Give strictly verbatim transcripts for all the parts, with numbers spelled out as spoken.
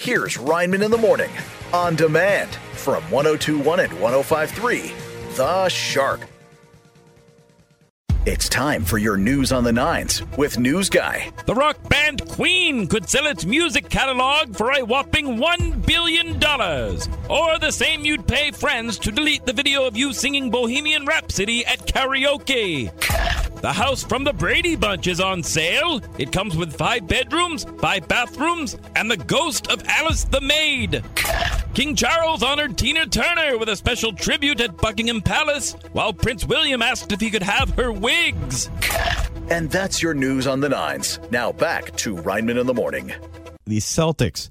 Here's Rineman in the Morning, on demand, from one oh two point one and one oh five point three, The Shark. It's time for your News on the Nines with News Guy. The rock band Queen could sell its music catalog for a whopping one billion dollars, or the same you'd pay friends to delete the video of you singing Bohemian Rhapsody at karaoke. The house from the Brady Bunch is on sale. It comes with five bedrooms, five bathrooms, and the ghost of Alice the maid. King Charles honored Tina Turner with a special tribute at Buckingham Palace, while Prince William asked if he could have her wigs. And that's your News on the Nines. Now back to Rineman in the Morning. The Celtics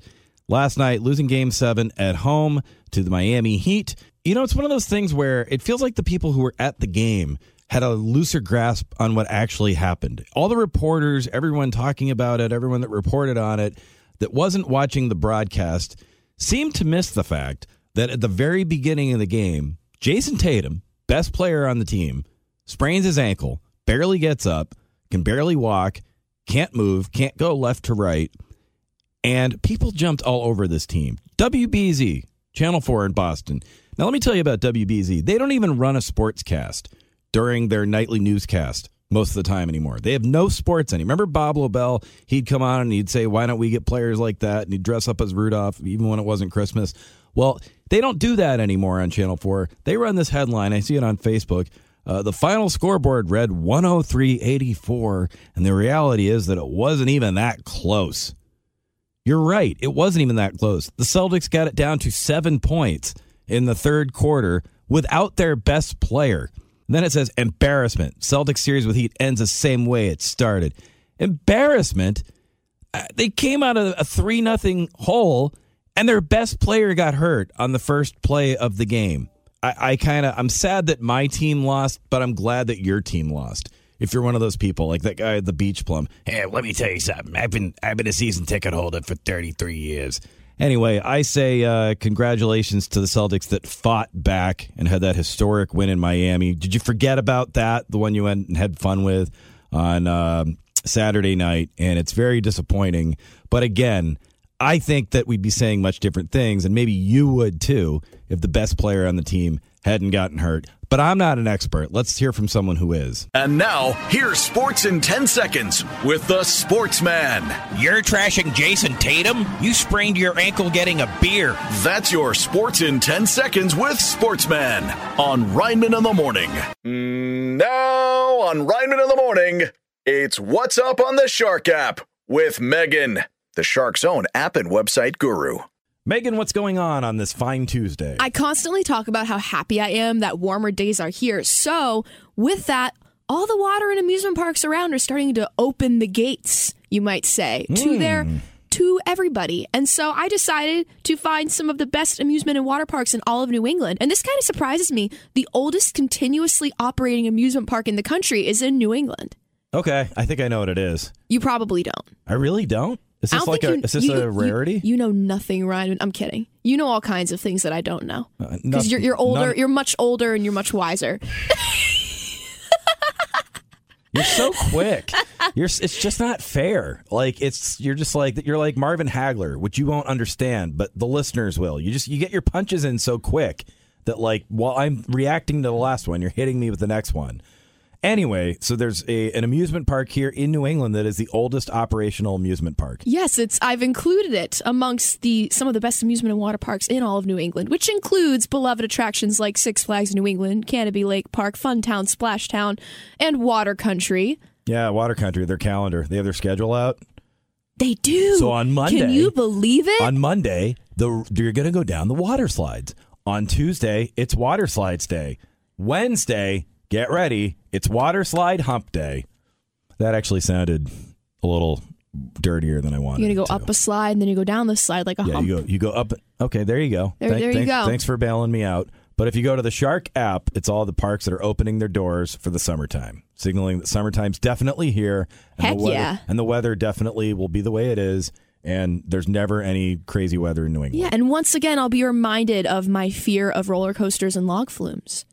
last night losing game seven at home to the Miami Heat. You know, it's one of those things where it feels like the people who were at the game had a looser grasp on what actually happened. All the reporters, everyone talking about it, everyone that reported on it, that wasn't watching the broadcast, seemed to miss the fact that at the very beginning of the game, Jason Tatum, best player on the team, sprains his ankle, barely gets up, can barely walk, can't move, can't go left to right, and people jumped all over this team. W B Z, Channel four in Boston. Now let me tell you about W B Z. They don't even run a sportscast during their nightly newscast most of the time anymore. They have no sports anymore. Remember Bob Lobel? He'd come on and he'd say, why don't we get players like that? And he'd dress up as Rudolph, even when it wasn't Christmas. Well, they don't do that anymore on Channel four. They run this headline. I see it on Facebook. Uh, the final scoreboard read one oh three eighty-four, and the reality is that it wasn't even that close. You're right. It wasn't even that close. The Celtics got it down to seven points in the third quarter without their best player. Then it says, embarrassment. Celtics series with Heat ends the same way it started. Embarrassment? They came out of a three nothing hole, and their best player got hurt on the first play of the game. I, I kind of, I'm sad that my team lost, but I'm glad that your team lost. If you're one of those people, like that guy at the beach plum. Hey, let me tell you something. I've been, I've been a season ticket holder for thirty-three years. Anyway, I say uh, congratulations to the Celtics that fought back and had that historic win in Miami. Did you forget about that, the one you went and had fun with on uh, Saturday night? And it's very disappointing. But again, I think that we'd be saying much different things, and maybe you would too, if the best player on the team hadn't gotten hurt. But I'm not an expert. Let's hear from someone who is. And now, here's Sports in ten seconds with the Sportsman. You're trashing Jason Tatum? You sprained your ankle getting a beer. That's your Sports in ten seconds with Sportsman on Rineman in the Morning. Now on Rineman in the Morning, it's What's Up on the Shark app with Megan, the Shark's own app and website guru. Megan, what's going on on this fine Tuesday? I constantly talk about how happy I am that warmer days are here. So with that, all the water and amusement parks around are starting to open the gates, you might say, mm. to their, to everybody. And so I decided to find some of the best amusement and water parks in all of New England. And this kind of surprises me. The oldest continuously operating amusement park in the country is in New England. Okay, I think I know what it is. You probably don't. I really don't? Is this like a, you, is this you, a rarity? You, you know nothing, Ryan. I'm kidding. You know all kinds of things that I don't know. Because uh, you're, you're older, none. You're much older, and you're much wiser. You're so quick. You're, it's just not fair. Like it's you're just like you're like Marvin Hagler, which you won't understand, but the listeners will. You just you get your punches in so quick that like while I'm reacting to the last one, you're hitting me with the next one. Anyway, so there's a, an amusement park here in New England that is the oldest operational amusement park. Yes, it's I've included it amongst the some of the best amusement and water parks in all of New England, which includes beloved attractions like Six Flags New England, Canopy Lake Park, Funtown, Splashtown, and Water Country. Yeah, Water Country, their calendar. They have their schedule out. They do. So on Monday. Can you believe it? On Monday, the you're going to go down the water slides. On Tuesday, it's water slides day. Wednesday, get ready. It's water slide hump day. That actually sounded a little dirtier than I wanted. You're going to go up a slide and then you go down the slide like a yeah, hump. Yeah, you go, you go up. Okay, there you go. There, Thank, there you thanks, go. Thanks for bailing me out. But if you go to the Shark app, it's all the parks that are opening their doors for the summertime, signaling that summertime's definitely here. And Heck the weather, yeah. And the weather definitely will be the way it is. And there's never any crazy weather in New England. Yeah, and once again, I'll be reminded of my fear of roller coasters and log flumes.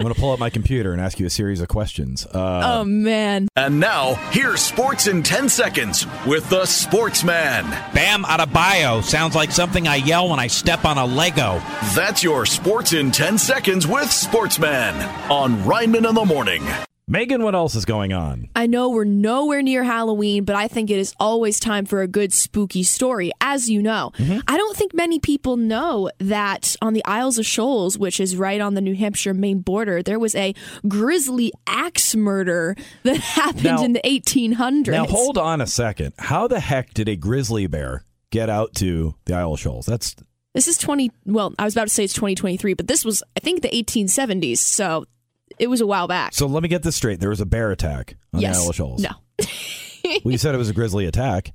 I'm going to pull up my computer and ask you a series of questions. Uh, oh, man. And now, here's Sports in ten seconds with the Sportsman. Bam Adebayo. Sounds like something I yell when I step on a Lego. That's your Sports in ten seconds with Sportsman on Rineman in the Morning. Megan, what else is going on? I know we're nowhere near Halloween, but I think it is always time for a good spooky story, as you know. Mm-hmm. I don't think many people know that on the Isles of Shoals, which is right on the New Hampshire-Maine border, there was a grisly axe murder that happened now, in the eighteen hundreds. Now, hold on a second. How the heck did a grizzly bear get out to the Isles of Shoals? That's... This is twenty... Well, I was about to say it's twenty twenty-three, but this was, I think, the eighteen seventies, so... It was a while back. So let me get this straight. There was a bear attack on yes. the Isle of Shoals. No. Well, you said it was a grizzly attack.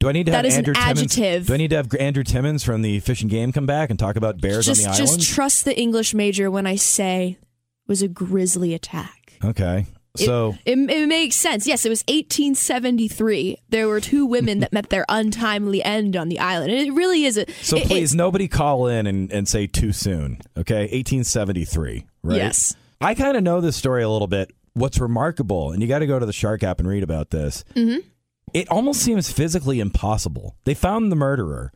Do I need to have that is Andrew an Timmons? Adjective. Do I need to have Andrew Timmons from the Fish and Game come back and talk about bears just, on the island? Just trust the English major when I say it was a grizzly attack. Okay. So it, it, it makes sense. Yes, it was eighteen seventy-three. There were two women that met their untimely end on the island. And it really is a... So it, please, it, nobody call in and, and say too soon. Okay? eighteen seventy-three, right? Yes. I kind of know this story a little bit. What's remarkable, and you got to go to the Shark app and read about this, mm-hmm. It almost seems physically impossible. They found the murderer,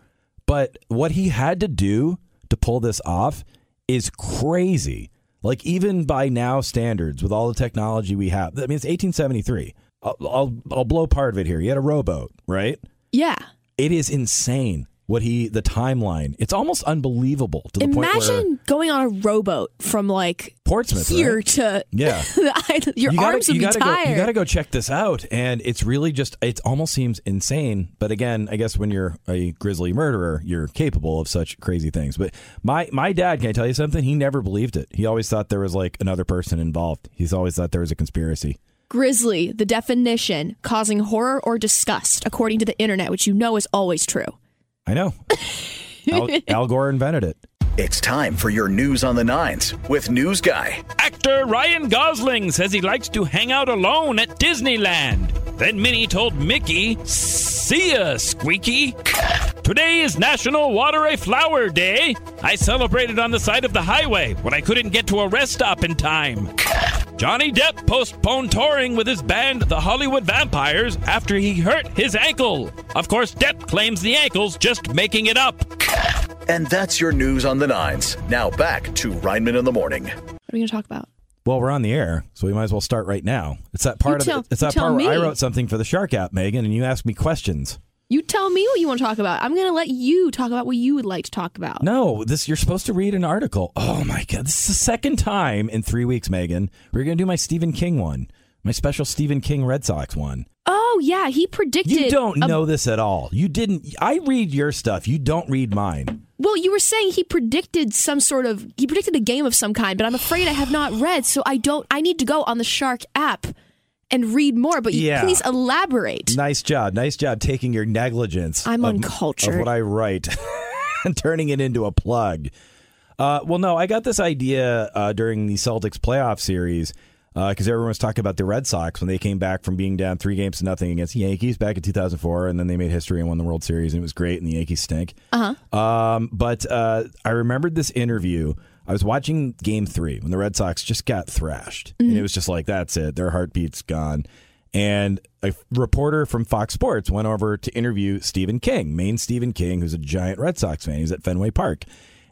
but what he had to do to pull this off is crazy. Like, even by now standards, with all the technology we have, I mean, it's eighteen seventy-three. I'll, I'll, I'll blow part of it here. He had a rowboat, right? Yeah. It is insane. What he, the timeline, it's almost unbelievable to the Imagine point where... Imagine going on a rowboat from, like, Portsmouth, here right? to... Yeah. the, your you gotta, arms would you be gotta tired. Go, you got to go check this out, and it's really just, it almost seems insane, but again, I guess when you're a grisly murderer, you're capable of such crazy things. But my, my dad, can I tell you something? He never believed it. He always thought there was, like, another person involved. He's always thought there was a conspiracy. Grizzly, the definition, causing horror or disgust, according to the internet, which you know is always true. I know. Al, Al Gore invented it. It's time for your News on the Nines with News Guy. Actor Ryan Gosling says he likes to hang out alone at Disneyland. Then Minnie told Mickey, see ya, Squeaky. Today is National Water a Flower Day. I celebrated on the side of the highway when I couldn't get to a rest stop in time. Johnny Depp postponed touring with his band, The Hollywood Vampires, after he hurt his ankle. Of course, Depp claims the ankle's just making it up. And that's your News on the Nines. Now back to Rineman in the Morning. What are we going to talk about? Well, we're on the air, so we might as well start right now. It's that part tell, of it. It's that part me. Where I wrote something for the Shark app, Megan, and you asked me questions. You tell me what you want to talk about. I'm going to let you talk about what you would like to talk about. No, this you're supposed to read an article. Oh, my God. This is the second time in three weeks, Megan. We're going to do my Stephen King one, my special Stephen King Red Sox one. Oh, yeah. He predicted. You don't know a- this at all. You didn't. I read your stuff. You don't read mine. Well, you were saying he predicted some sort of he predicted a game of some kind, but I'm afraid I have not read. So I don't I need to go on the Shark app. And read more, but you yeah. please elaborate. Nice job. Nice job taking your negligence I'm of, uncultured. Of what I write and turning it into a plug. Uh, well, no, I got this idea uh, during the Celtics playoff series because uh, everyone was talking about the Red Sox when they came back from being down three games to nothing against the Yankees back in two thousand four, and then they made history and won the World Series, and it was great, and the Yankees stink. Uh-huh. Um, but uh, I remembered this interview. I was watching game three when the Red Sox just got thrashed. Mm-hmm. And it was just like, that's it. Their heartbeat's gone. And a reporter from Fox Sports went over to interview Stephen King, Maine Stephen King, who's a giant Red Sox fan. He's at Fenway Park.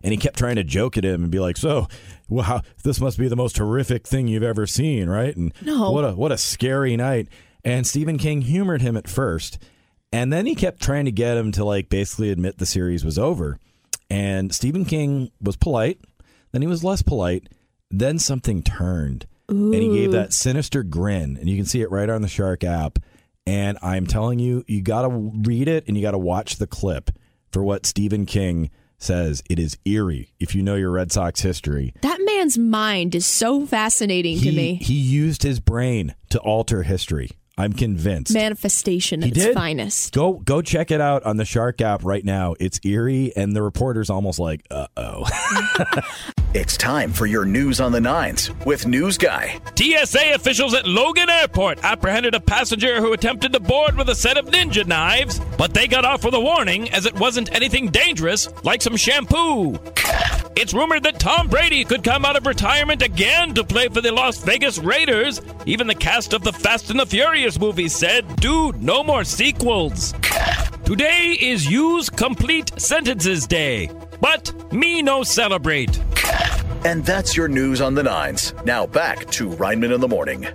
And he kept trying to joke at him and be like, so, wow, this must be the most horrific thing you've ever seen, right? And no. what a what a scary night. And Stephen King humored him at first. And then he kept trying to get him to, like, basically admit the series was over. And Stephen King was polite. Then he was less polite. Then something turned. Ooh. And he gave that sinister grin. And you can see it right on the Shark app. And I'm telling you, you got to read it and you got to watch the clip for what Stephen King says. It is eerie if you know your Red Sox history. That man's mind is so fascinating he, to me. He used his brain to alter history. I'm convinced. Manifestation at its finest. Go go check it out on the Shark app right now. It's eerie, and the reporter's almost like, uh-oh. It's time for your News on the Nines with News Guy. T S A officials at Logan Airport apprehended a passenger who attempted to board with a set of ninja knives, but they got off with a warning as it wasn't anything dangerous, like some shampoo. It's rumored that Tom Brady could come out of retirement again to play for the Las Vegas Raiders. Even the cast of the Fast and the Furious movie said, dude, no more sequels. Today is Use Complete Sentences Day, but me no celebrate. And that's your news on the nines. Now back to Rineman in the Morning.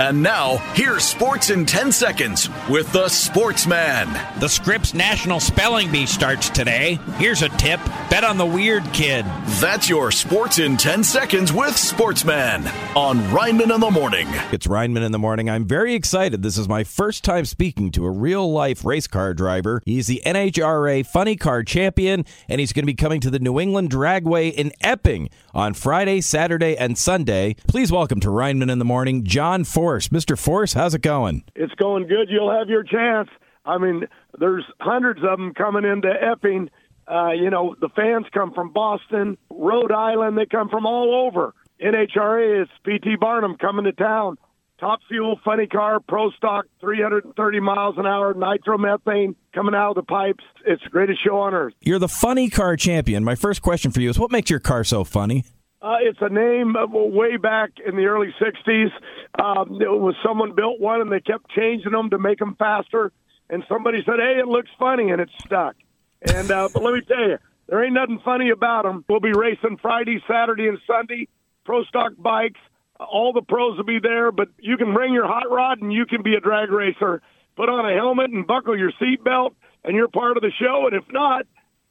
And now, here's Sports in ten seconds with the Sportsman. The Scripps National Spelling Bee starts today. Here's a tip. Bet on the weird kid. That's your Sports in ten seconds with Sportsman on Rineman in the Morning. It's Rineman in the Morning. I'm very excited. This is my first time speaking to a real-life race car driver. He's the N H R A Funny Car champion, and he's going to be coming to the New England Dragway in Epping on Friday, Saturday, and Sunday. Please welcome to Rineman in the Morning, John Ford. Mister Force, how's it going? It's going good. You'll have your chance. I mean, there's hundreds of them coming into Epping. Uh, you know, the fans come from Boston, Rhode Island. They come from all over. N H R A is P T Barnum coming to town. Top Fuel, Funny Car, Pro Stock, three hundred thirty miles an hour, nitromethane coming out of the pipes. It's the greatest show on earth. You're the Funny Car champion. My first question for you is, what makes your car so funny? Uh, it's a name of, well, way back in the early sixties. Um, it was someone built one, and they kept changing them to make them faster. And somebody said, hey, it looks funny, and it stuck. And uh, but let me tell you, there ain't nothing funny about them. We'll be racing Friday, Saturday, and Sunday. Pro Stock bikes. All the pros will be there, but you can bring your hot rod, and you can be a drag racer. Put on a helmet and buckle your seatbelt, and you're part of the show. And if not,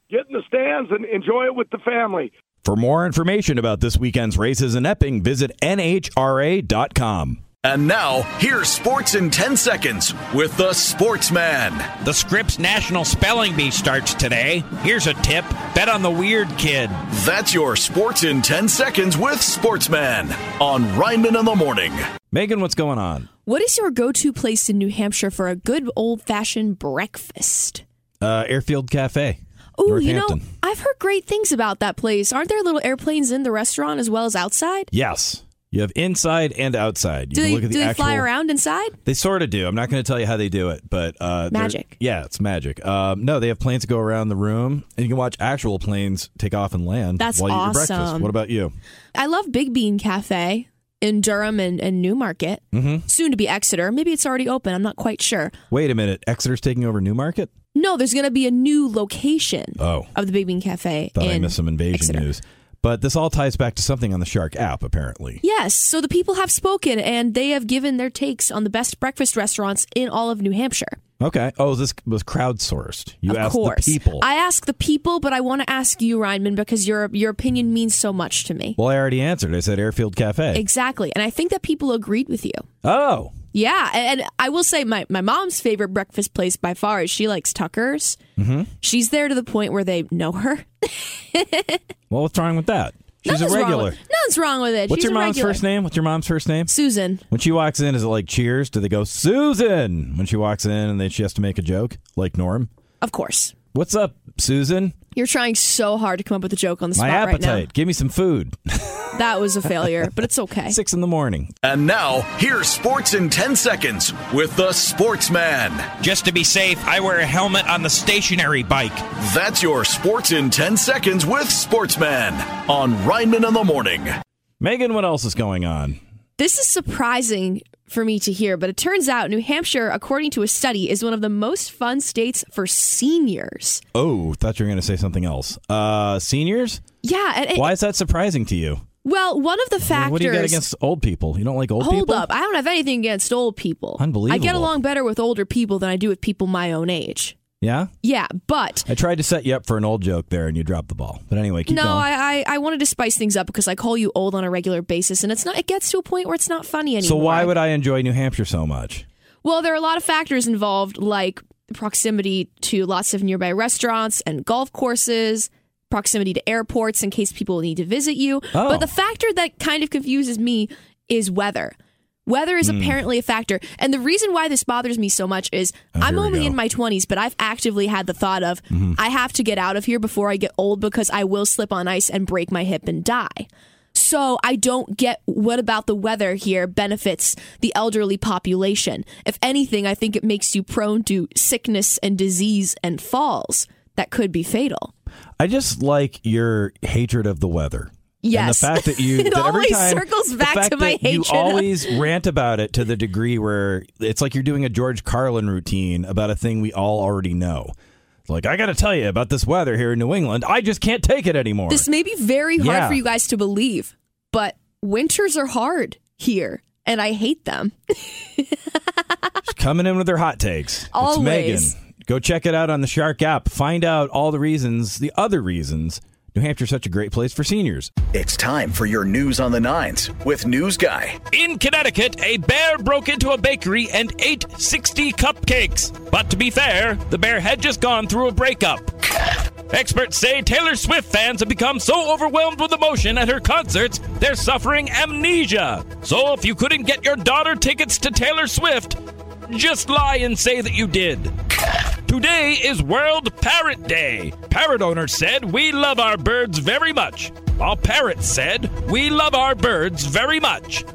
get in the stands and enjoy it with the family. For more information about this weekend's races in Epping, visit N H R A dot com. And now, here's Sports in ten seconds with the Sportsman. The Scripps National Spelling Bee starts today. Here's a tip. Bet on the weird kid. That's your Sports in ten seconds with Sportsman on Rineman in the Morning. Megan, what's going on? What is your go-to place in New Hampshire for a good old-fashioned breakfast? Uh, Airfield Cafe. Oh, you know, I've heard great things about that place. Aren't there little airplanes in the restaurant as well as outside? Yes. You have inside and outside. You do can they, look at do the they actual, fly around inside? They sort of do. I'm not going to tell you how they do it, but... Uh, magic. Yeah, it's magic. Um, no, they have planes that go around the room, and you can watch actual planes take off and land That's while you awesome. eat your breakfast. What about you? I love Big Bean Cafe in Durham and, and Newmarket. Mm-hmm. Soon to be Exeter. Maybe it's already open. I'm not quite sure. Wait a minute. Exeter's taking over Newmarket? No, there's going to be a new location oh. of the Big Bean Cafe. Thought in I missed some invasion Exeter. news. But this all ties back to something on the Shark app, apparently. Yes. So the people have spoken, and they have given their takes on the best breakfast restaurants in all of New Hampshire. Okay. Oh, this was crowdsourced. You of asked course. the people. I asked the people, but I want to ask you, Rineman, because your your opinion means so much to me. Well, I already answered. I said Airfield Cafe. Exactly. And I think that people agreed with you. Oh. Yeah, and I will say my, my mom's favorite breakfast place by far is she likes Tucker's. Mm-hmm. She's there to the point where they know her. Well, what's wrong with that? She's Nothing's a regular. Wrong with, nothing's wrong with it. What's She's your mom's regular. first name? What's your mom's first name? Susan. When she walks in, is it like Cheers? Do they go, Susan, when she walks in and then she has to make a joke like Norm? Of course. What's up, Susan? You're trying so hard to come up with a joke on the spot right now. My appetite. Give me some food. That was a failure, but it's okay. Six in the morning. And now, here's Sports in ten seconds with the Sportsman. Just to be safe, I wear a helmet on the stationary bike. That's your Sports in ten seconds with Sportsman on Rineman in the Morning. Megan, what else is going on? This is surprising for me to hear, but it turns out New Hampshire, according to a study, is one of the most fun states for seniors. Oh, thought you were going to say something else. Uh, seniors? Yeah. And, and, Why is that surprising to you? Well, one of the factors... What do you got against old people? You don't like old hold people? Hold up. I don't have anything against old people. Unbelievable. I get along better with older people than I do with people my own age. Yeah? Yeah, but... I tried to set you up for an old joke there, and you dropped the ball. But anyway, keep no, going. No, I, I I wanted to spice things up because I call you old on a regular basis, and it's not. It gets to a point where it's not funny anymore. So why would I enjoy New Hampshire so much? Well, there are a lot of factors involved, like proximity to lots of nearby restaurants and golf courses... proximity to airports in case people need to visit you. Oh. But the factor that kind of confuses me is weather. Weather is mm. apparently a factor. And the reason why this bothers me so much is oh, I'm only in my twenties, but I've actively had the thought of mm-hmm. I have to get out of here before I get old because I will slip on ice and break my hip and die. So I don't get what about the weather here benefits the elderly population. If anything, I think it makes you prone to sickness and disease and falls that could be fatal. I just like your hatred of the weather. Yes. And the fact that you it that always every time, circles back to my hatred. You always of... rant about it to the degree where it's like you're doing a George Carlin routine about a thing we all already know. Like, I got to tell you about this weather here in New England. I just can't take it anymore. This may be very hard yeah. for you guys to believe, but winters are hard here, and I hate them. She's coming in with her hot takes. Always. It's Megan. Go check it out on the Shark app. Find out all the reasons, the other reasons, New Hampshire's such a great place for seniors. It's time for your News on the Nines with News Guy. In Connecticut, a bear broke into a bakery and ate sixty cupcakes. But to be fair, the bear had just gone through a breakup. Experts say Taylor Swift fans have become so overwhelmed with emotion at her concerts, they're suffering amnesia. So if you couldn't get your daughter tickets to Taylor Swift, just lie and say that you did. Today is World Parrot Day. Parrot owners said, we love our birds very much. While parrots said, we love our birds very much.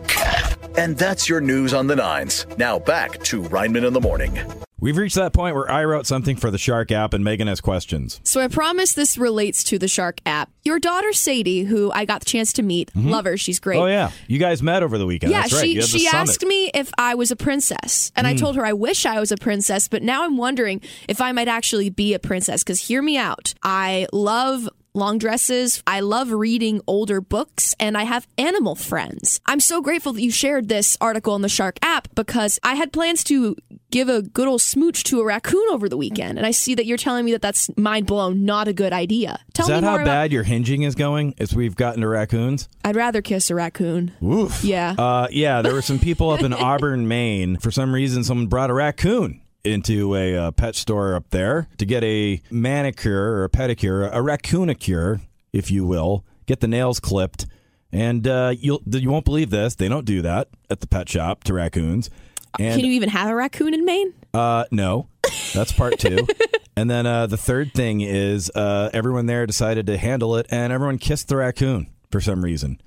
And that's your News on the Nines. Now back to Rineman in the Morning. We've reached that point where I wrote something for the Shark app and Megan has questions. So I promise this relates to the Shark app. Your daughter, Sadie, who I got the chance to meet, mm-hmm. love her. She's great. Oh, yeah. You guys met over the weekend. Yeah, that's right. she, she asked me if I was a princess. And mm. I told her I wish I was a princess. But now I'm wondering if I might actually be a princess. Because hear me out. I love long dresses. I love reading older books, and I have animal friends. I'm so grateful that you shared this article on the Shark app because I had plans to give a good old smooch to a raccoon over the weekend, and I see that you're telling me that that's mind-blown, not a good idea. Tell me more. Is that how bad your hinging is going as we've gotten to raccoons? I'd rather kiss a raccoon. Oof. Yeah. Uh, yeah, there were some people up in Auburn, Maine. For some reason, someone brought a raccoon into a uh, pet store up there to get a manicure or a pedicure, a raccoonicure, if you will, get the nails clipped. And uh, you'll, you won't believe this. They don't do that at the pet shop to raccoons. And, can you even have a raccoon in Maine? Uh, no. That's part two. And then uh, the third thing is uh, everyone there decided to handle it, and everyone kissed the raccoon for some reason.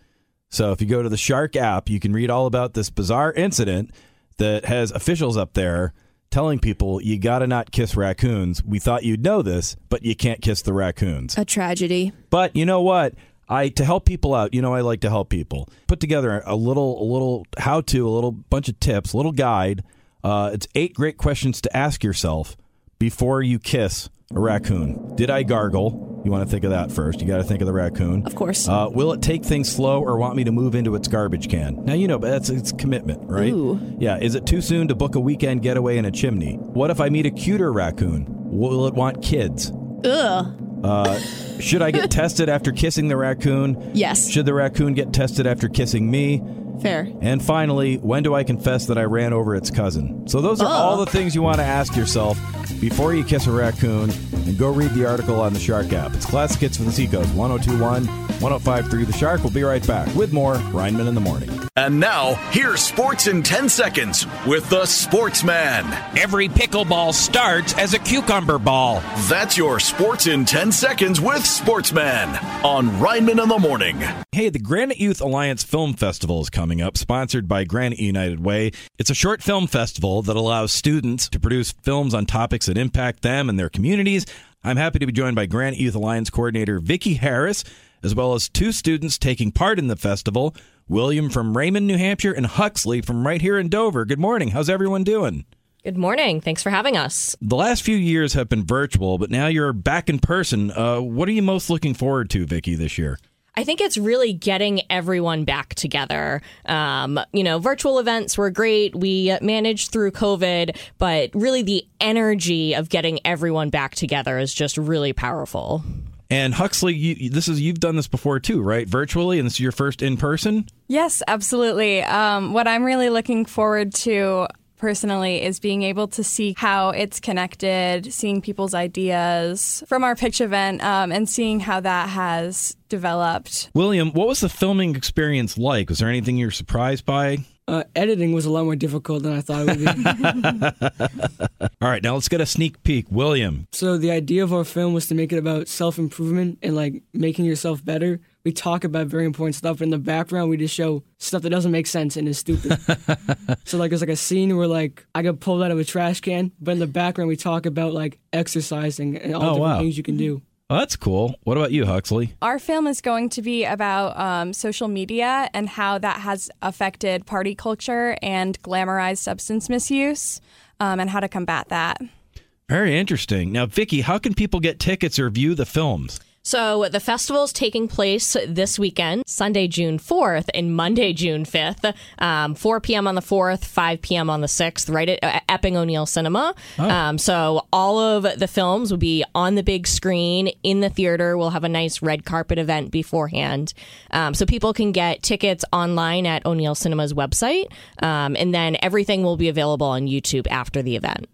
So if you go to the Shark app, you can read all about this bizarre incident that has officials up there telling people, you gotta not kiss raccoons. We thought you'd know this, but you can't kiss the raccoons. A tragedy. But you know what? I to help people out, you know I like to help people. Put together a little a little how-to, a little bunch of tips, a little guide. Uh, it's eight great questions to ask yourself before you kiss a raccoon. Did I gargle? You want to think of that first. You got to think of the raccoon. Of course. Uh, will it take things slow or want me to move into its garbage can? Now, you know, but that's it's commitment, right? Ooh. Yeah. Is it too soon to book a weekend getaway in a chimney? What if I meet a cuter raccoon? Will it want kids? Ugh. Uh, should I get tested after kissing the raccoon? Yes. Should the raccoon get tested after kissing me? Fair. And finally, when do I confess that I ran over its cousin? So those are oh. all the things you want to ask yourself before you kiss a raccoon. And go read the article on the Shark app. It's Classic Hits from the Seacoast, one oh two point one, one oh five point three. The Shark will be right back with more Rineman in the Morning. And now, here's Sports in ten seconds with the Sportsman. Every pickleball starts as a cucumber ball. That's your Sports in ten seconds with Sportsman on Rineman in the Morning. Hey, the Granite Youth Alliance Film Festival is coming. Coming up, sponsored by Granite United Way. It's a short film festival that allows students to produce films on topics that impact them and their communities. I'm happy to be joined by Granite Youth Alliance coordinator Vicki Harris, as well as two students taking part in the festival, William from Raymond, New Hampshire, and Huxley from right here in Dover. Good morning. How's everyone doing? Good morning. Thanks for having us. The last few years have been virtual, but now you're back in person. Uh, what are you most looking forward to, Vicki, this year? I think it's really getting everyone back together. Um, you know, virtual events were great. We managed through COVID, but really the energy of getting everyone back together is just really powerful. And Huxley, you, this is you've done this before, too, right? Virtually. And this is your first in person. Yes, absolutely. Um, what I'm really looking forward to personally is being able to see how it's connected, seeing people's ideas from our pitch event, um, and seeing how that has developed. William, what was the filming experience like? Was there anything you were surprised by? Uh, editing was a lot more difficult than I thought it would be. All right, now let's get a sneak peek. William. So the idea of our film was to make it about self-improvement and like making yourself better. We talk about very important stuff, but in the background, we just show stuff that doesn't make sense and is stupid. So like, there's like a scene where like I got pulled out of a trash can, but in the background, we talk about like exercising and all oh, different wow. things you can do. Oh, that's cool. What about you, Huxley? Our film is going to be about um, social media and how that has affected party culture and glamorized substance misuse um, and how to combat that. Very interesting. Now, Vicky, how can people get tickets or view the films? So the festival's taking place this weekend, Sunday, June fourth and Monday, June fifth, um, four p.m. on the fourth, five p.m. on the sixth, right at Epping O'Neill Cinema. Oh. Um, so all of the films will be on the big screen in the theater. We'll have a nice red carpet event beforehand. Um, so people can get tickets online at O'Neill Cinema's website. Um, and then everything will be available on YouTube after the event.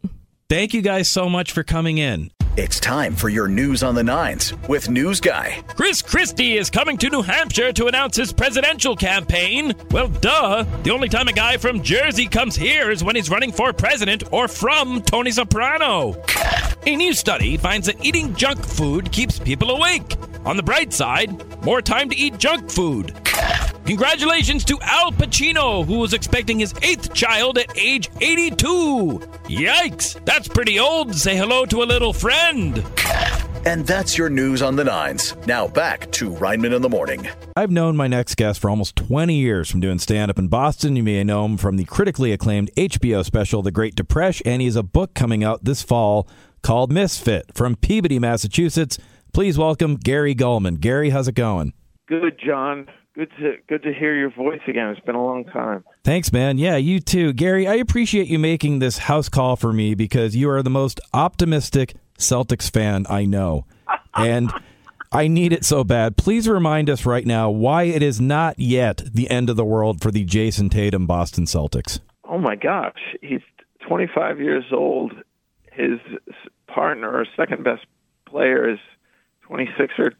Thank you guys so much for coming in. It's time for your News on the Nines with News Guy. Chris Christie is coming to New Hampshire to announce his presidential campaign. Well, duh. The only time a guy from Jersey comes here is when he's running for president or from Tony Soprano. A new study finds that eating junk food keeps people awake. On the bright side, more time to eat junk food. Congratulations to Al Pacino, who was expecting his eighth child at age eighty-two. Yikes, that's pretty old. Say hello to a little friend. And that's your News on the Nines. Now back to Rineman in the Morning. I've known my next guest for almost twenty years from doing stand-up in Boston. You may know him from the critically acclaimed H B O special, The Great Depression, and he has a book coming out this fall called Misfit. From Peabody, Massachusetts, please welcome Gary Gulman. Gary, how's it going? Good, John. Good to good to hear your voice again. It's been a long time. Thanks, man. Yeah, you too. Gary, I appreciate you making this house call for me because you are the most optimistic Celtics fan I know. And I need it so bad. Please remind us right now why it is not yet the end of the world for the Jason Tatum Boston Celtics. Oh, my gosh. He's twenty-five years old. His partner or second best player is twenty-six or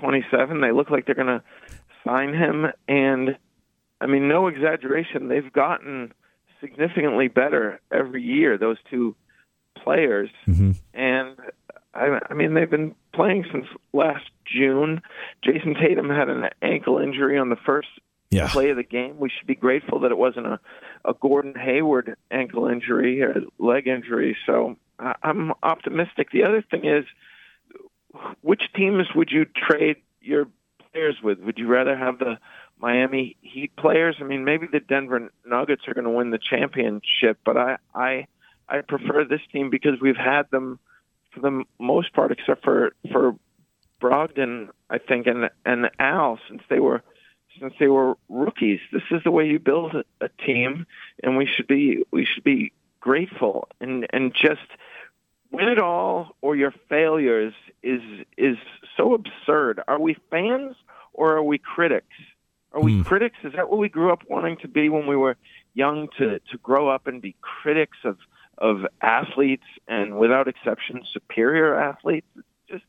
twenty-seven. They look like they're going to sign him, and I mean, no exaggeration, they've gotten significantly better every year, those two players. Mm-hmm. And I, I mean, they've been playing since last June. Jason Tatum had an ankle injury on the first yeah. play of the game. We should be grateful that it wasn't a, a Gordon Hayward ankle injury or leg injury. So I, I'm optimistic. The other thing is, which teams would you trade your players with? Would you rather have the Miami Heat players? I mean, maybe the Denver Nuggets are going to win the championship, but I, I, I prefer this team because we've had them for the most part, except for for Brogdon, I think, and and Al since they were since they were rookies. This is the way you build a team, and we should be we should be grateful and and just. Win it all or your failures is is so absurd. Are we fans or are we critics? Are we mm. critics? Is that what we grew up wanting to be when we were young, to, to grow up and be critics of of athletes and, without exception, superior athletes? It's just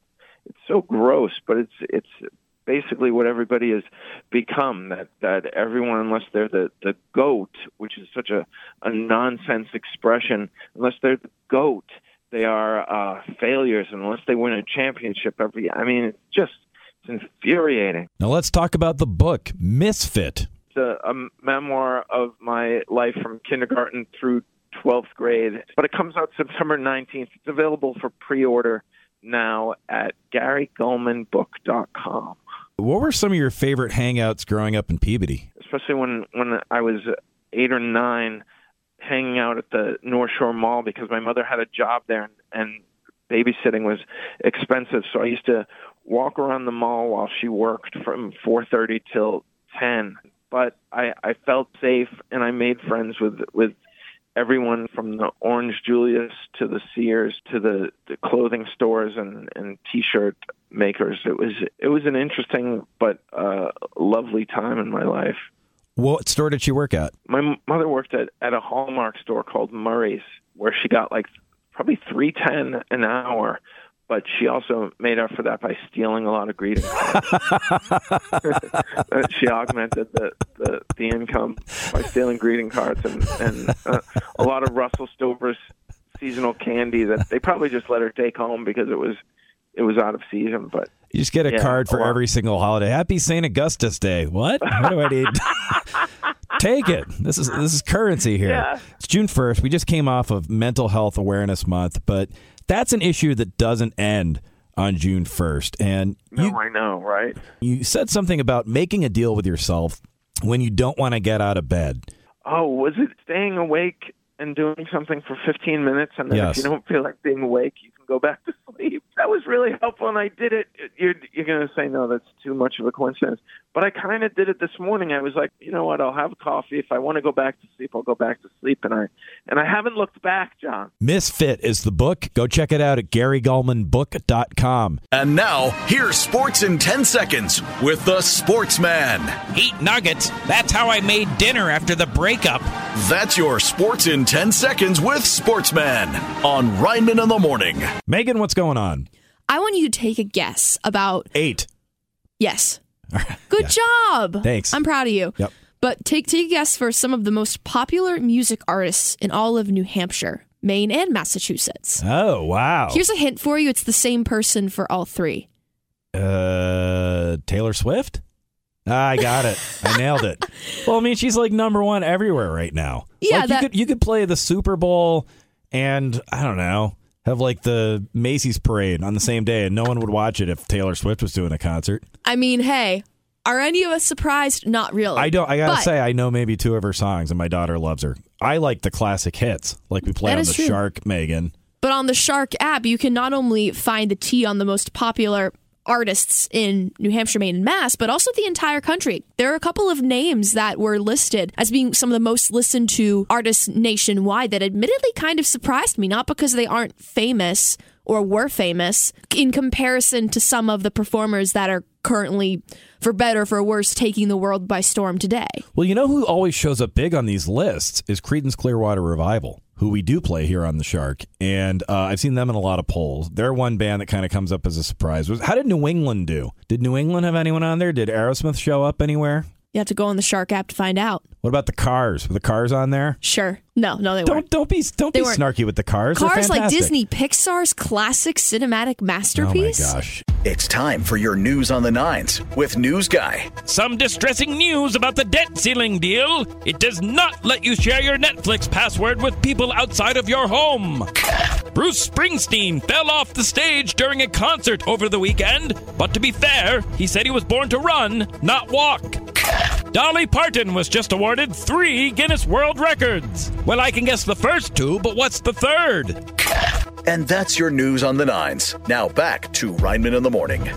it's so gross, but it's it's basically what everybody has become, that, that everyone, unless they're the, the GOAT, which is such a, a nonsense expression, unless they're the GOAT, they are uh, failures unless they win a championship every year. I mean, it's just it's infuriating. Now let's talk about the book, Misfit. It's a, a memoir of my life from kindergarten through twelfth grade. But it comes out September nineteenth. It's available for pre-order now at Gary Gulman Book dot com. What were some of your favorite hangouts growing up in Peabody? Especially when, when I was eight or nine, hanging out at the North Shore Mall because my mother had a job there and, and babysitting was expensive. So I used to walk around the mall while she worked from four thirty till ten. But I, I felt safe and I made friends with, with everyone from the Orange Julius to the Sears to the, the clothing stores and, and T-shirt makers. It was, it was an interesting but uh, lovely time in my life. What store did she work at? My mother worked at, at a Hallmark store called Murray's, where she got like probably three ten an hour, but she also made up for that by stealing a lot of greeting cards. She augmented the, the, the income by stealing greeting cards and, and uh, a lot of Russell Stover's seasonal candy that they probably just let her take home because it was it was out of season, but. You just get a yeah, card for a every single holiday. Happy Saint Augustus Day. What? What do I need? Take it. This is this is currency here. Yeah. It's June first. We just came off of Mental Health Awareness Month, but that's an issue that doesn't end. on June first. And no, you, I know, right? You said something about making a deal with yourself when you don't want to get out of bed. Oh, was it staying awake and doing something for fifteen minutes? And then yes. If you don't feel like being awake, you can go back to sleep. That was really helpful, and I did it. You're, you're going to say, no, that's too much of a coincidence. But I kind of did it this morning. I was like, you know what, I'll have coffee. If I want to go back to sleep, I'll go back to sleep. And I and I haven't looked back, John. Misfit is the book. Go check it out at Gary Gulman Book dot com. And now, here's Sports in ten seconds with the Sportsman. Eat nuggets. That's how I made dinner after the breakup. That's your Sports in ten seconds with Sportsman on Rineman in the Morning. Megan, what's going on? I want you to take a guess about... Eight. Yes. Good yeah. job. Thanks. I'm proud of you. Yep. But take, take a guess for some of the most popular music artists in all of New Hampshire, Maine, and Massachusetts. Oh, wow. Here's a hint for you. It's the same person for all three. Uh, Taylor Swift? Ah, I got it. I nailed it. Well, I mean, she's like number one everywhere right now. Yeah. Like that... you, could, you could play the Super Bowl and, I don't know, have like the Macy's parade on the same day, and no one would watch it if Taylor Swift was doing a concert. I mean, hey, are any of us surprised? Not really. I don't. I gotta but, say, I know maybe two of her songs, and my daughter loves her. I like the classic hits, like we play on The true. Shark, Megan. But on the Shark app, you can not only find the tea on the most popular artists in New Hampshire, Maine, and Mass, but also the entire country. There are a couple of names that were listed as being some of the most listened to artists nationwide that admittedly kind of surprised me, not because they aren't famous or were famous in comparison to some of the performers that are currently, for better or for worse, taking the world by storm today. Well, you know who always shows up big on these lists is Creedence Clearwater Revival, who we do play here on The Shark, and uh, I've seen them in a lot of polls. They're one band that kind of comes up as a surprise. How did New England do? Did New England have anyone on there? Did Aerosmith show up anywhere? You have to go on the Shark app to find out. What about the Cars? Were the Cars on there? Sure. No, no, they don't, weren't. Don't be, don't they be weren't. snarky with the Cars. Cars, like Disney Pixar's classic cinematic masterpiece. Oh, my gosh. It's time for your News on the Nines with News Guy. Some distressing news about the debt ceiling deal. It does not let you share your Netflix password with people outside of your home. Bruce Springsteen fell off the stage during a concert over the weekend. But to be fair, he said he was born to run, not walk. Dolly Parton was just awarded three Guinness World Records. Well, I can guess the first two, but what's the third? And that's your News on the Nines. Now back to Rineman in the Morning.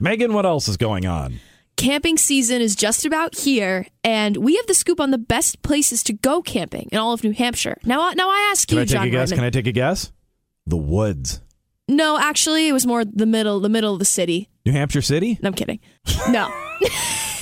Megan, what else is going on? Camping season is just about here, and we have the scoop on the best places to go camping in all of New Hampshire. Now, now I ask you, John Rineman. Can I take a guess? The woods. No, actually, it was more the middle, the middle of the city. New Hampshire City? No, I'm kidding. No.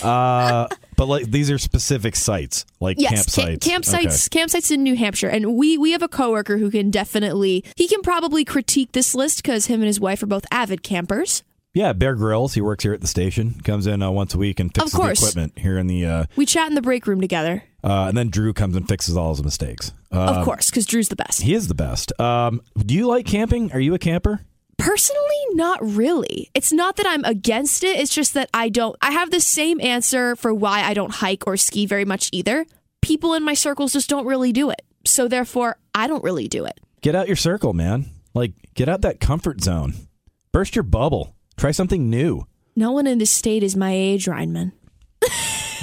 uh, but like these are specific sites, like yes, campsites. Ca- campsites, okay. Campsites in New Hampshire. And we we have a coworker who can definitely, he can probably critique this list because him and his wife are both avid campers. Yeah, Bear Grylls, he works here at the station, comes in uh, once a week and fixes the equipment here in the... Uh, we chat in the break room together. Uh, and then Drew comes and fixes all his mistakes. Um, of course, because Drew's the best. He is the best. Um, do you like camping? Are you a camper? Personally, not really. It's not that I'm against it. It's just that I don't... I have the same answer for why I don't hike or ski very much either. People in my circles just don't really do it. So therefore, I don't really do it. Get out your circle, man. Like, get out that comfort zone. Burst your bubble. Try something new. No one in this state is my age, Rineman.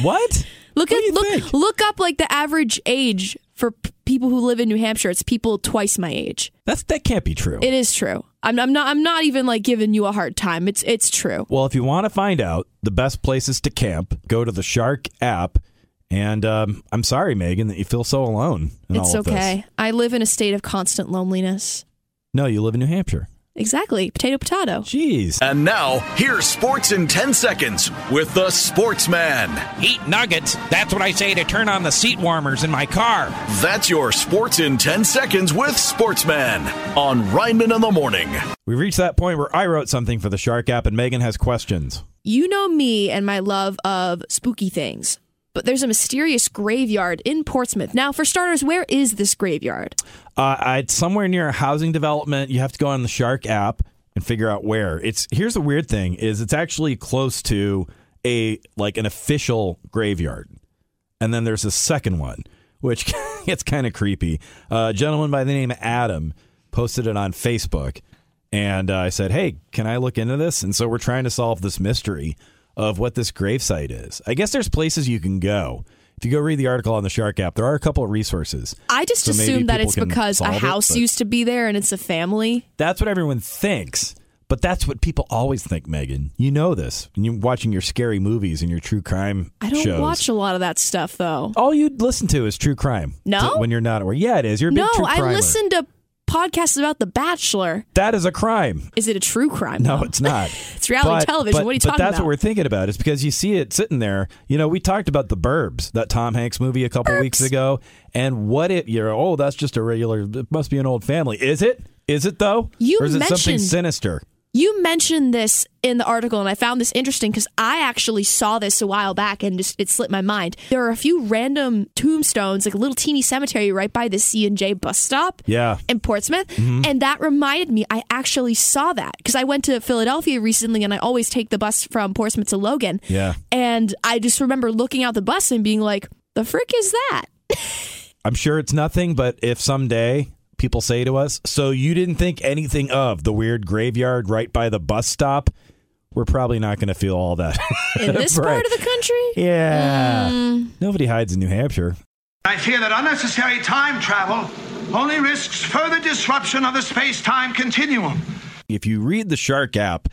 What? Look what at look think? Look up like the average age for p- people who live in New Hampshire. It's people twice my age. That's that can't be true. It is true. I'm, I'm not. I'm not even like giving you a hard time. It's it's true. Well, if you want to find out the best places to camp, go to the Shark app. And um, I'm sorry, Megan, that you feel so alone. In it's all of okay. This. I live in a state of constant loneliness. No, you live in New Hampshire. Exactly. Potato, potato. Jeez. And now, here's Sports in ten seconds with the Sportsman. Eat nuggets. That's what I say to turn on the seat warmers in my car. That's your Sports in ten seconds with Sportsman on Rineman in the Morning. We reached that point where I wrote something for the Shark app and Megan has questions. You know me and my love of spooky things, but there's a mysterious graveyard in Portsmouth. Now, for starters, where is this graveyard? Uh, it's somewhere near a housing development. You have to go on the Shark app and figure out where. It's here's the weird thing: is it's actually close to a like an official graveyard, and then there's a second one, which gets kind of creepy. Uh, a gentleman by the name of Adam posted it on Facebook. And uh, I said, hey, can I look into this? And so we're trying to solve this mystery of what this gravesite is. I guess there's places you can go. If you go read the article on the Shark app, there are a couple of resources. I just so assume that it's because a house it, used to be there and it's a family. That's what everyone thinks. But that's what people always think, Megan. You know this. When you're watching your scary movies and your true crime shows. I don't shows. watch a lot of that stuff, though. All you listen to is true crime. No? To, when you're not aware. Yeah, it is. You're a big no, true crimer. No, I listen to podcasts about The Bachelor. That is a crime. Is it a true crime? No, though? It's not. It's reality but, television. But, what are you talking about? But that's about? What we're thinking about. It's because you see it sitting there. You know, we talked about The Burbs, that Tom Hanks movie a couple Burbs. weeks ago. And what it, you're, oh, that's just a regular, it must be an old family. Is it? Is it, though? You or is it something sinister? You mentioned this in the article, and I found this interesting because I actually saw this a while back, and just, it slipped my mind. There are a few random tombstones, like a little teeny cemetery right by the C and J bus stop yeah. in Portsmouth, mm-hmm. and that reminded me I actually saw that because I went to Philadelphia recently, and I always take the bus from Portsmouth to Logan, yeah. and I just remember looking out the bus and being like, the frick is that? I'm sure it's nothing, but if someday... people say to us, so you didn't think anything of the weird graveyard right by the bus stop? We're probably not going to feel all that. In this right. part of the country? Yeah. Mm. Nobody hides in New Hampshire. I fear that unnecessary time travel only risks further disruption of the space-time continuum. If you read the Shark app,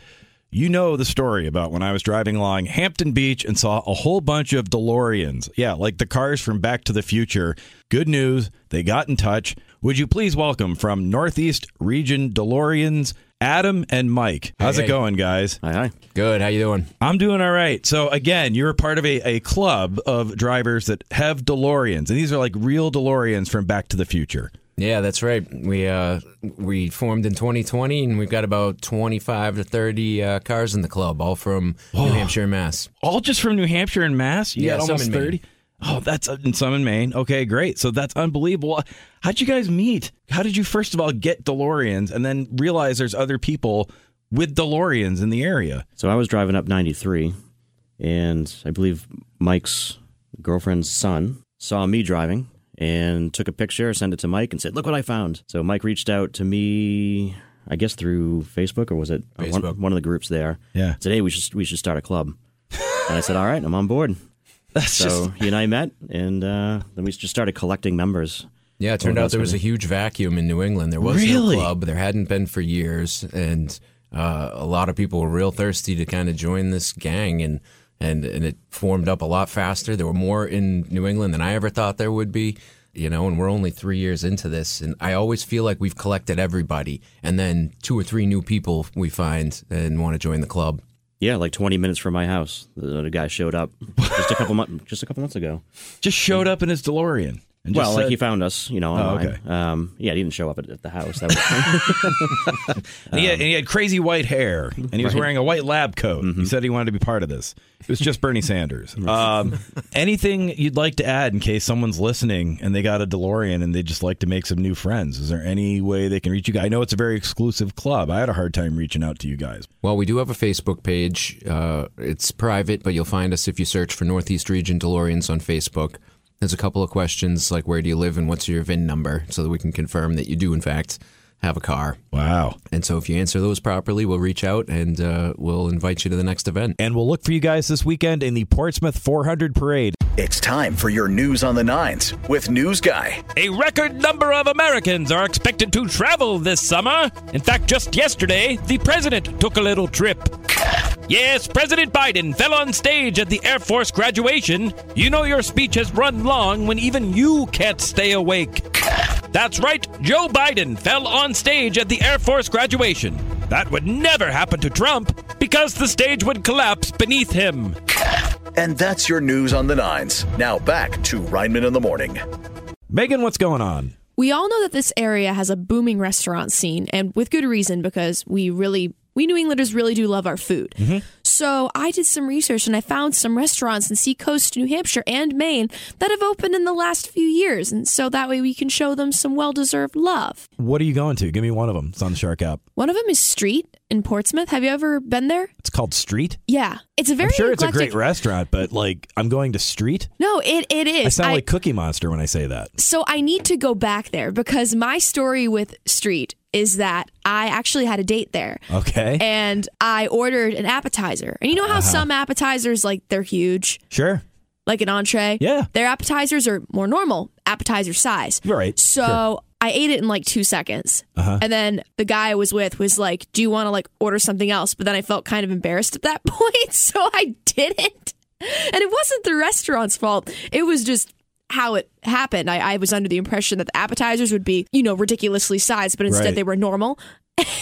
you know the story about when I was driving along Hampton Beach and saw a whole bunch of DeLoreans. Yeah, like the cars from Back to the Future. Good news, they got in touch. Would you please welcome from Northeast Region DeLoreans, Adam and Mike. How's hey, it hey. going, guys? Hi, hi. Good. How you doing? I'm doing all right. So, again, you're a part of a, a club of drivers that have DeLoreans, and these are like real DeLoreans from Back to the Future. Yeah, that's right. We uh, we formed in twenty twenty, and we've got about twenty-five to thirty uh, cars in the club, all from Whoa. New Hampshire and Mass. All just from New Hampshire and Mass? You yeah, got almost thirty? Oh, that's in some in Maine. Okay, great. So that's unbelievable. How'd you guys meet? How did you, first of all, get DeLoreans and then realize there's other people with DeLoreans in the area? So I was driving up ninety-three, and I believe Mike's girlfriend's son saw me driving and took a picture, sent it to Mike, and said, look what I found. So Mike reached out to me, I guess through Facebook, or was it Facebook. One, one of the groups there? Yeah. Said, hey, we should, we should start a club. And I said, all right, I'm on board. That's so just... he and I met, and uh, then we just started collecting members. Yeah, it turned out there was a huge vacuum in New England. There was really? no club. There hadn't been for years, and uh, a lot of people were real thirsty to kind of join this gang, and, and, and it formed up a lot faster. There were more in New England than I ever thought there would be, you know, and we're only three years into this, and I always feel like we've collected everybody, and then two or three new people we find and want to join the club. Yeah, like twenty minutes from my house, the guy showed up just a couple months just a couple months ago. Just showed up in his DeLorean. And well, just like said, he found us, you know. Oh, okay. Um, yeah, he didn't show up at, at the house. That was um, and, he had, and he had crazy white hair, and he was right. wearing a white lab coat. Mm-hmm. He said he wanted to be part of this. It was just Bernie Sanders. Um, anything you'd like to add in case someone's listening and they got a DeLorean and they'd just like to make some new friends? Is there any way they can reach you guys? I know it's a very exclusive club. I had a hard time reaching out to you guys. Well, we do have a Facebook page. Uh, it's private, but you'll find us if you search for Northeast Region DeLoreans on Facebook. There's a couple of questions like where do you live and what's your V I N number so that we can confirm that you do, in fact, have a car. Wow. And so if you answer those properly, we'll reach out and uh, we'll invite you to the next event. And we'll look for you guys this weekend in the Portsmouth four hundred Parade. It's time for your News on the Nines with News Guy. A record number of Americans are expected to travel this summer. In fact, just yesterday, the president took a little trip. Yes, President Biden fell on stage at the Air Force graduation. You know your speech has run long when even you can't stay awake. That's right, Joe Biden fell on stage at the Air Force graduation. That would never happen to Trump because the stage would collapse beneath him. And that's your News on the Nines. Now back to Rineman in the Morning. Megan, what's going on? We all know that this area has a booming restaurant scene, and with good reason, because we really... We New Englanders really do love our food. Mm-hmm. So I did some research and I found some restaurants in Seacoast, New Hampshire, and Maine that have opened in the last few years. And so that way we can show them some well-deserved love. What are you going to? Give me one of them. It's on the Shark app. One of them is Street in Portsmouth. Have you ever been there? It's called Street? Yeah. It's a very I'm sure neglected... it's a great restaurant, but like, I'm going to Street? No, it, it is. I sound I... like Cookie Monster when I say that. So I need to go back there because my story with Street is that I actually had a date there. Okay. And I ordered an appetizer. And you know how uh-huh. some appetizers, like, they're huge? Sure. Like an entree? Yeah. Their appetizers are more normal, appetizer size. You're right. So sure. I ate it in like two seconds. Uh-huh. And then the guy I was with was like, do you want to like order something else? But then I felt kind of embarrassed at that point. So I didn't. And it wasn't the restaurant's fault. It was just how it happened. I, I was under the impression that the appetizers would be, you know, ridiculously sized, but instead right. they were normal.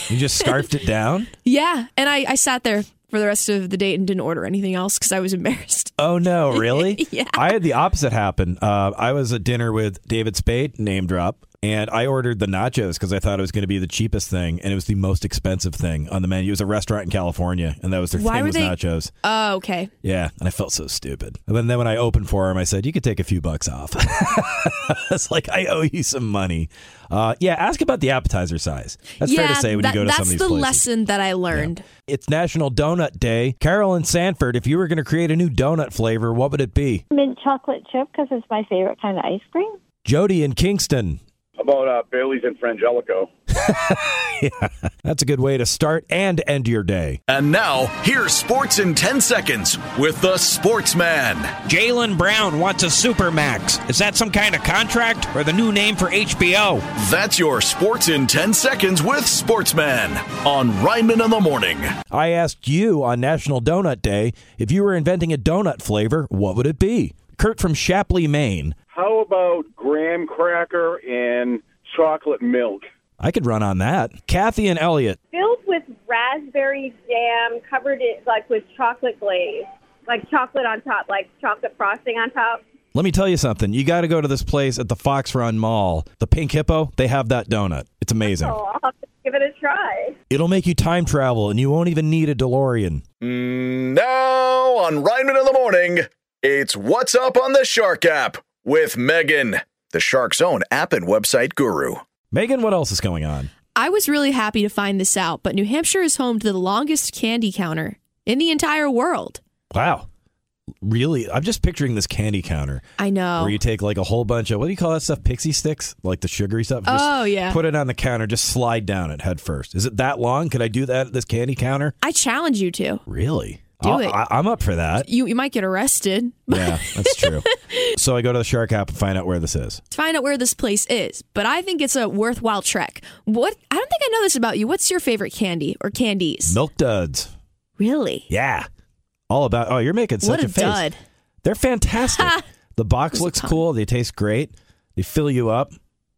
You just scarfed it down? Yeah. And I, I sat there for the rest of the date and didn't order anything else because I was embarrassed. Oh, no, really? Yeah. I had the opposite happen. Uh, I was at dinner with David Spade, name drop, and I ordered the nachos because I thought it was going to be the cheapest thing, and it was the most expensive thing on the menu. It was a restaurant in California, and that was their Why thing was they... nachos. Oh, okay. Yeah, and I felt so stupid. And then, then when I opened for him, I said, you could take a few bucks off. It's like, I owe you some money. Uh, yeah, ask about the appetizer size. That's yeah, fair to say when that, you go to some of these places. That's the lesson that I learned. Yeah. It's National Donut Day. Carolyn Sanford, if you were going to create a new donut flavor, what would it be? Mint chocolate chip, because it's my favorite kind of ice cream. Jody in Kingston. About uh, Bailey's and Frangelico. Yeah, that's a good way to start and end your day. And now, here's Sports in ten seconds with the Sportsman. Jaylen Brown wants a Supermax. Is that some kind of contract or the new name for H B O? That's your Sports in ten seconds with Sportsman on Rineman in the Morning. I asked you on National Donut Day, if you were inventing a donut flavor, what would it be? Kurt from Shapley, Maine. How about graham cracker and chocolate milk? I could run on that. Kathy and Elliot. Filled with raspberry jam, covered it like with chocolate glaze. Like chocolate on top, like chocolate frosting on top. Let me tell you something. You got to go to this place at the Fox Run Mall. The Pink Hippo, they have that donut. It's amazing. Oh, I'll have to give it a try. It'll make you time travel, and you won't even need a DeLorean. Mm, now on Rineman in the Morning, it's What's Up on the Shark app. With Megan, the Shark's own app and website guru. Megan, what else is going on? I was really happy to find this out, but New Hampshire is home to the longest candy counter in the entire world. Wow. Really? I'm just picturing this candy counter. I know. Where you take like a whole bunch of, what do you call that stuff? Pixie sticks? Like the sugary stuff? Just oh, yeah. Put it on the counter, just slide down it head first. Is it that long? Could I do that at this candy counter? I challenge you to. Really? Do it. I, I'm up for that. You you might get arrested. Yeah, that's true. So I go to the Shark app and find out where this is. To find out where this place is. But I think it's a worthwhile trek. What? I don't think I know this about you. What's your favorite candy or candies? Milk duds. Really? Yeah. All about... Oh, you're making such what a, a face. What a dud. They're fantastic. The box looks cool. They taste great. They fill you up.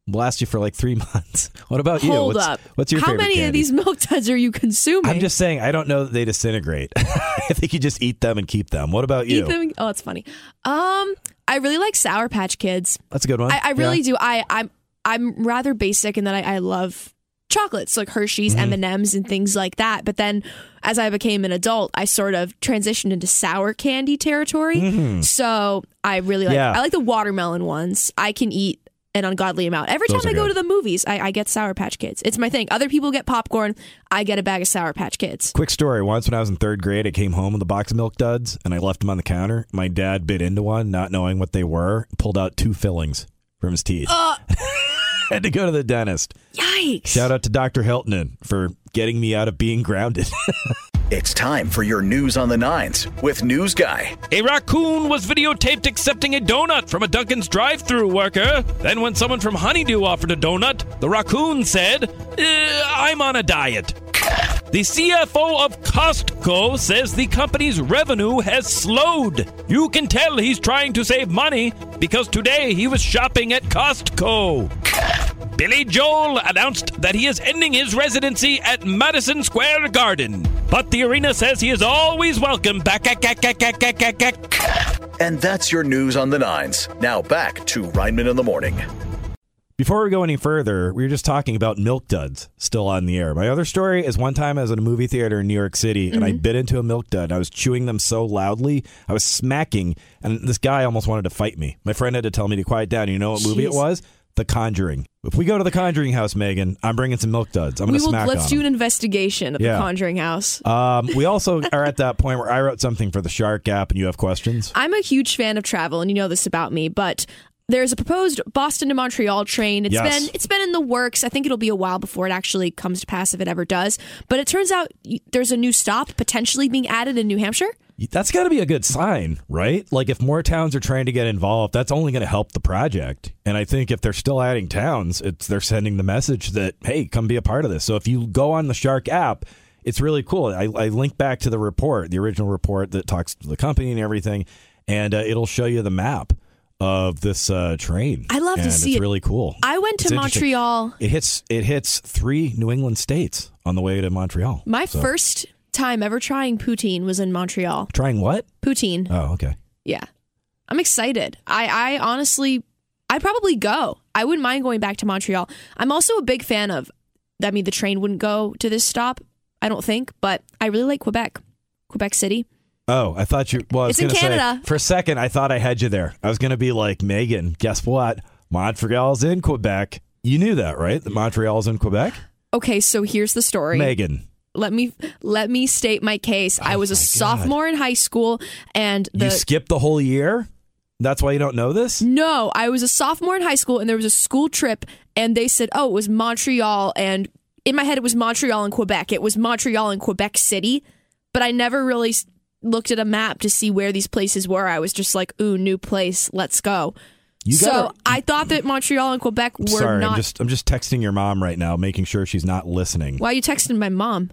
Last you for like three months. What about you? Hold what's, up. What's your How favorite How many candy? Of these milk duds are you consuming? I'm just saying, I don't know that they disintegrate. I think you just eat them and keep them. What about you? Eat them? Oh, that's funny. Um, I really like Sour Patch Kids. That's a good one. I, I really yeah. do. I, I'm I'm rather basic in that I, I love chocolates like Hershey's, mm-hmm. M and M's, and things like that. But then as I became an adult, I sort of transitioned into sour candy territory. Mm-hmm. So I really like. Yeah. I like the watermelon ones. I can eat an ungodly amount. Every Those time I go good. to the movies, I, I get Sour Patch Kids. It's my thing. Other people get popcorn. I get a bag of Sour Patch Kids. Quick story. Once when I was in third grade, I came home with a box of milk duds and I left them on the counter. My dad bit into one, not knowing what they were, pulled out two fillings from his teeth. Uh, Had to go to the dentist. Yikes. Shout out to Doctor Hilton for getting me out of being grounded. It's time for your News on the Nines with News Guy. A raccoon was videotaped accepting a donut from a Dunkin's drive-thru worker. Then when someone from Honeydew offered a donut, the raccoon said, eh, I'm on a diet. The C F O of Costco says the company's revenue has slowed. You can tell he's trying to save money because today he was shopping at Costco. Billy Joel announced that he is ending his residency at Madison Square Garden. But the arena says he is always welcome back. And that's your News on the Nines. Now back to Rineman in the Morning. Before we go any further, we were just talking about milk duds still on the air. My other story is one time I was in a movie theater in New York City, mm-hmm. and I bit into a milk dud. I was chewing them so loudly, I was smacking, and this guy almost wanted to fight me. My friend had to tell me to quiet down. You know what Jeez. movie it was? The Conjuring. If we go to the Conjuring house, Megan, I'm bringing some milk duds. I'm going to smack Let's on do them. An investigation of yeah. the Conjuring house. Um, we also are at that point where I wrote something for the Shark app, and you have questions? I'm a huge fan of travel, and you know this about me, but There's a proposed Boston to Montreal train. It's yes. been it's been in the works. I think it'll be a while before it actually comes to pass, if it ever does. But it turns out there's a new stop potentially being added in New Hampshire. That's got to be a good sign, right? Like, if more towns are trying to get involved, that's only going to help the project. And I think if they're still adding towns, it's they're sending the message that, hey, come be a part of this. So if you go on the Shark app, it's really cool. I, I link back to the report, the original report that talks to the company and everything, and uh, it'll show you the map of this uh, train. I love and to see it's it. Really cool. I went to it's Montreal. It hits it hits three New England states on the way to Montreal. My so. first time ever trying poutine was in Montreal. Trying what? Poutine. Oh, okay. Yeah. I'm excited. I, I honestly, I probably go. I wouldn't mind going back to Montreal. I'm also a big fan of, I mean, the train wouldn't go to this stop, I don't think, but I really like Quebec. Quebec City. Oh, I thought you... Well, I was it's in Canada. Say, for a second, I thought I had you there. I was going to be like, Megan, guess what? Montreal's in Quebec. You knew that, right? That Montreal's in Quebec? Okay, so here's the story. Megan. Let me let me state my case. Oh, I was a sophomore God. in high school, and the... You skipped the whole year? That's why you don't know this? No, I was a sophomore in high school, and there was a school trip, and they said, oh, it was Montreal, and in my head, it was Montreal and Quebec. It was Montreal and Quebec City, but I never really... looked at a map to see where these places were. I was just like, ooh, new place, let's go. You so gotta, I thought that Montreal and Quebec were sorry, not... I'm just, I'm just texting your mom right now, making sure she's not listening. Why are you texting my mom?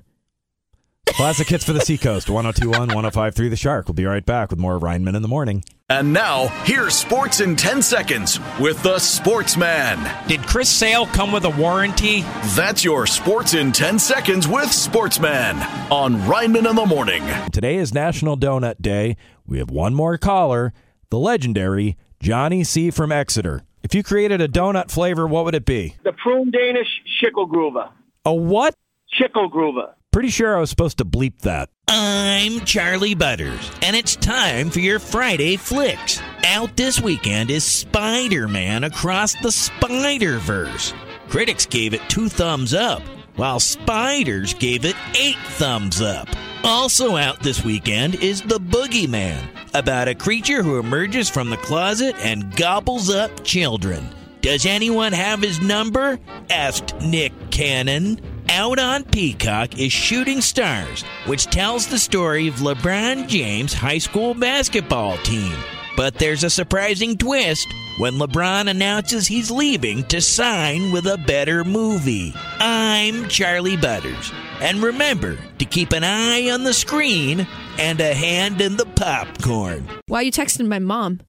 Classic hits for the Seacoast, one oh two point one, one oh five point three The Shark. We'll be right back with more Rineman in the Morning. And now, here's Sports in ten seconds with The Sportsman. Did Chris Sale come with a warranty? That's your Sports in ten seconds with Sportsman on Rineman in the Morning. Today is National Donut Day. We have one more caller, the legendary Johnny C. from Exeter. If you created a donut flavor, what would it be? The prune Danish schickelgruber. A what? Schickelgruber. Pretty sure I was supposed to bleep that. I'm Charlie Butters, and it's time for your Friday Flicks. Out this weekend is Spider-Man Across the Spider-Verse. Critics gave it two thumbs up, while spiders gave it eight thumbs up. Also out this weekend is The Boogeyman, about a creature who emerges from the closet and gobbles up children. Does anyone have his number? Asked Nick Cannon. Out on Peacock is Shooting Stars, which tells the story of LeBron James' high school basketball team. But there's a surprising twist when LeBron announces he's leaving to sign with a better movie. I'm Charlie Butters. And remember to keep an eye on the screen and a hand in the popcorn. Why are you texting my mom?